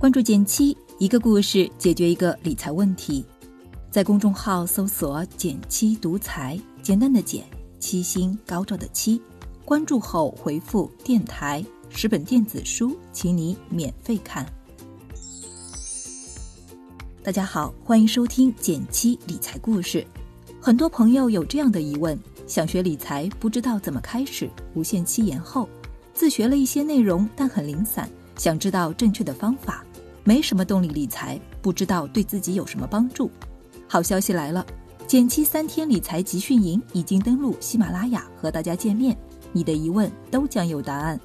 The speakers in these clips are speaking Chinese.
关注减七，一个故事解决一个理财问题。在公众号搜索减七独裁，简单的减，七星高照的七，关注后回复电台，10本电子书请你免费看。大家好，欢迎收听减七理财故事。很多朋友有这样的疑问，想学理财不知道怎么开始，无限期延后，自学了一些内容但很零散，想知道正确的方法，没什么动力理财，不知道对自己有什么帮助。好消息来了，减七3天理财集训营已经登陆喜马拉雅和大家见面，你的疑问都将有答案。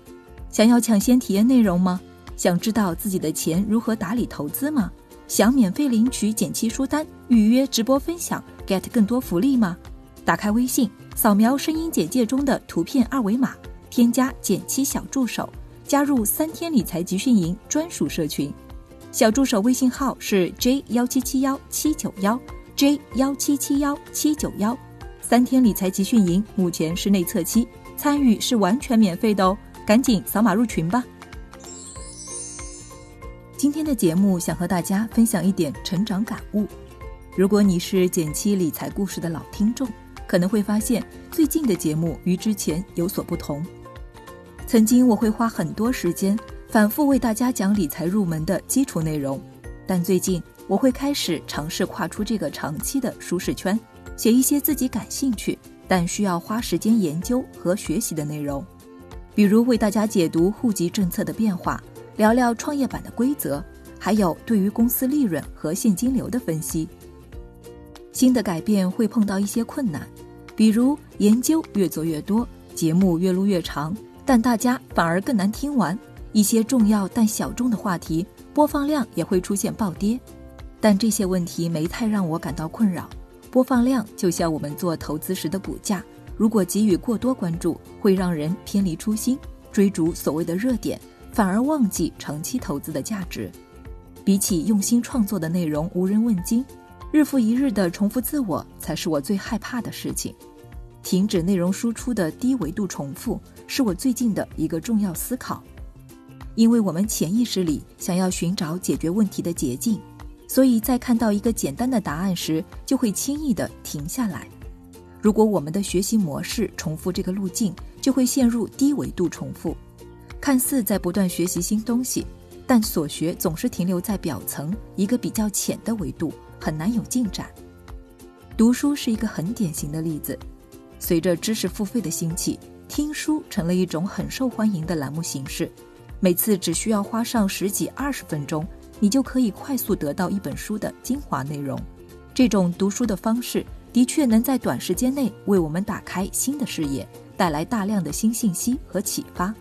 想要抢先体验内容吗？想知道自己的钱如何打理投资吗？想免费领取减七书单，预约直播分享 get 更多福利吗？打开微信，扫描声音简介中的图片二维码，添加减七小助手，加入3天理财集训营专属社群。小助手微信号是 J1771791 J1771791。3天理财集训营目前是内测期，参与是完全免费的哦，赶紧扫码入群吧。今天的节目想和大家分享一点成长感悟。如果你是减七理财故事的老听众，可能会发现最近的节目与之前有所不同。曾经我会花很多时间反复为大家讲理财入门的基础内容，但最近我会开始尝试跨出这个长期的舒适圈，写一些自己感兴趣但需要花时间研究和学习的内容，比如为大家解读户籍政策的变化，聊聊创业板的规则，还有对于公司利润和现金流的分析。新的改变会碰到一些困难，比如研究越做越多，节目越录越长，但大家反而更难听完，一些重要但小众的话题播放量也会出现暴跌。但这些问题没太让我感到困扰，播放量就像我们做投资时的股价，如果给予过多关注，会让人偏离初心，追逐所谓的热点，反而忘记长期投资的价值。比起用心创作的内容无人问津，日复一日的重复自我才是我最害怕的事情。停止内容输出的低维度重复是我最近的一个重要思考。因为我们潜意识里想要寻找解决问题的捷径，所以在看到一个简单的答案时就会轻易地停下来。如果我们的学习模式重复这个路径，就会陷入低维度重复，看似在不断学习新东西，但所学总是停留在表层一个比较浅的维度，很难有进展。读书是一个很典型的例子，随着知识付费的兴起，听书成了一种很受欢迎的栏目形式，每次只需要花上10几20分钟，你就可以快速得到一本书的精华内容。这种读书的方式的确能在短时间内为我们打开新的视野，带来大量的新信息和启发，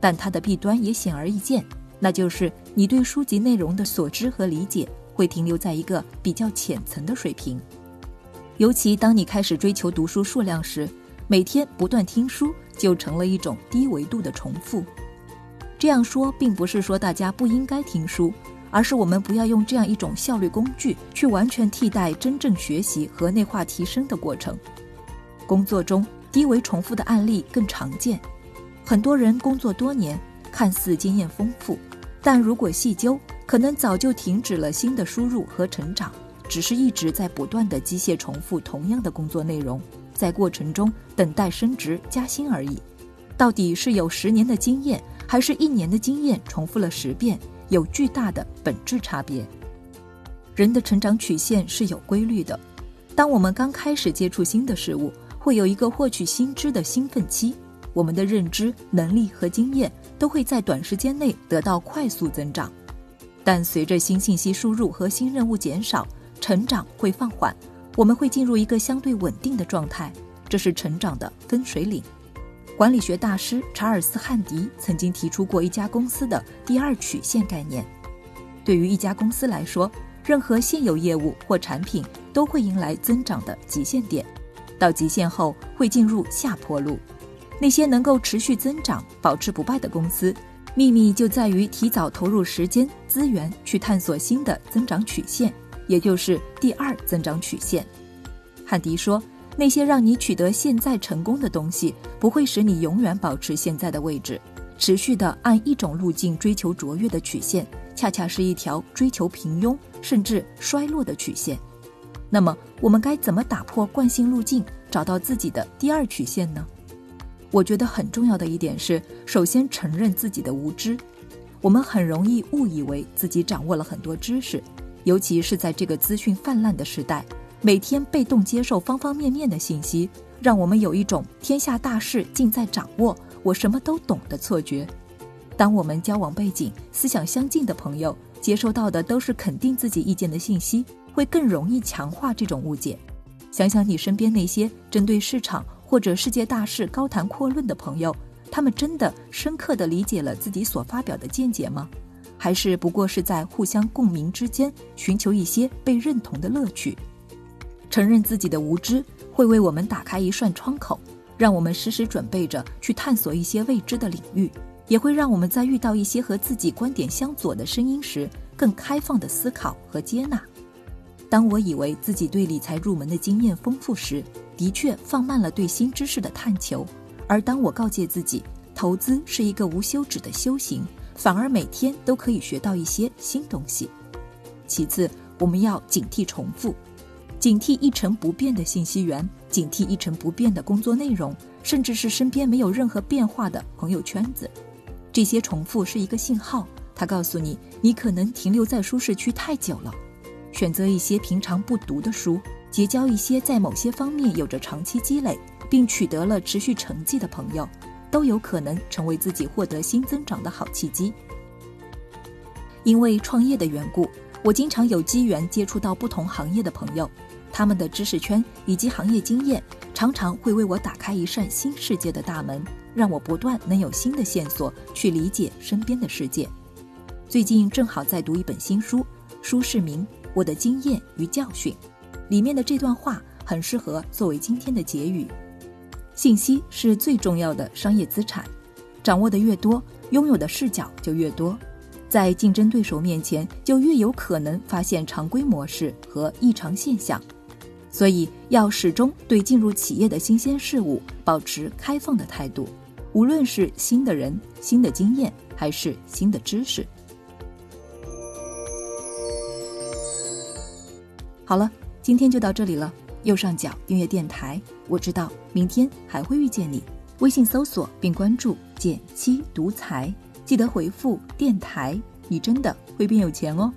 但它的弊端也显而易见，那就是你对书籍内容的所知和理解会停留在一个比较浅层的水平。尤其当你开始追求读书数量时，每天不断听书就成了一种低维度的重复。这样说并不是说大家不应该听书，而是我们不要用这样一种效率工具去完全替代真正学习和内化提升的过程。工作中低维重复的案例更常见，很多人工作多年，看似经验丰富，但如果细究，可能早就停止了新的输入和成长，只是一直在不断的机械重复同样的工作内容，在过程中等待升职加薪而已。到底是有10年的经验，还是1年的经验重复了10遍，有巨大的本质差别。人的成长曲线是有规律的，当我们刚开始接触新的事物，会有一个获取新知的兴奋期，我们的认知、能力和经验都会在短时间内得到快速增长。但随着新信息输入和新任务减少，成长会放缓，我们会进入一个相对稳定的状态，这是成长的分水岭。管理学大师查尔斯·汉迪曾经提出过一家公司的第2曲线概念。对于一家公司来说，任何现有业务或产品都会迎来增长的极限点，到极限后会进入下坡路。那些能够持续增长、保持不败的公司，秘密就在于提早投入时间、资源去探索新的增长曲线，也就是第2增长曲线。汉迪说，那些让你取得现在成功的东西，不会使你永远保持现在的位置。持续的按一种路径追求卓越的曲线，恰恰是一条追求平庸甚至衰落的曲线。那么我们该怎么打破惯性路径，找到自己的第二曲线呢？我觉得很重要的一点是，首先承认自己的无知。我们很容易误以为自己掌握了很多知识，尤其是在这个资讯泛滥的时代，每天被动接受方方面面的信息，让我们有一种天下大事尽在掌握，我什么都懂的错觉。当我们交往背景思想相近的朋友，接收到的都是肯定自己意见的信息，会更容易强化这种误解。想想你身边那些针对市场或者世界大事高谈阔论的朋友，他们真的深刻地理解了自己所发表的见解吗？还是不过是在互相共鸣之间寻求一些被认同的乐趣？承认自己的无知，会为我们打开一扇窗口，让我们时时准备着去探索一些未知的领域，也会让我们在遇到一些和自己观点相左的声音时，更开放地思考和接纳。当我以为自己对理财入门的经验丰富时，的确放慢了对新知识的探求；而当我告诫自己，投资是一个无休止的修行，反而每天都可以学到一些新东西。其次，我们要警惕重复，警惕一成不变的信息源，警惕一成不变的工作内容，甚至是身边没有任何变化的朋友圈子。这些重复是一个信号，它告诉你，你可能停留在舒适区太久了。选择一些平常不读的书，结交一些在某些方面有着长期积累并取得了持续成绩的朋友，都有可能成为自己获得新增长的好契机。因为创业的缘故，我经常有机缘接触到不同行业的朋友，他们的知识圈以及行业经验常常会为我打开一扇新世界的大门，让我不断能有新的线索去理解身边的世界。最近正好在读一本新书，书是名我的经验与教训，里面的这段话很适合作为今天的结语。信息是最重要的商业资产，掌握的越多，拥有的视角就越多，在竞争对手面前就越有可能发现常规模式和异常现象。所以要始终对进入企业的新鲜事物保持开放的态度，无论是新的人、新的经验，还是新的知识。好了，今天就到这里了。右上角音乐电台，我知道明天还会遇见你。微信搜索并关注“减七独裁”，记得回复“电台”，你真的会变有钱哦。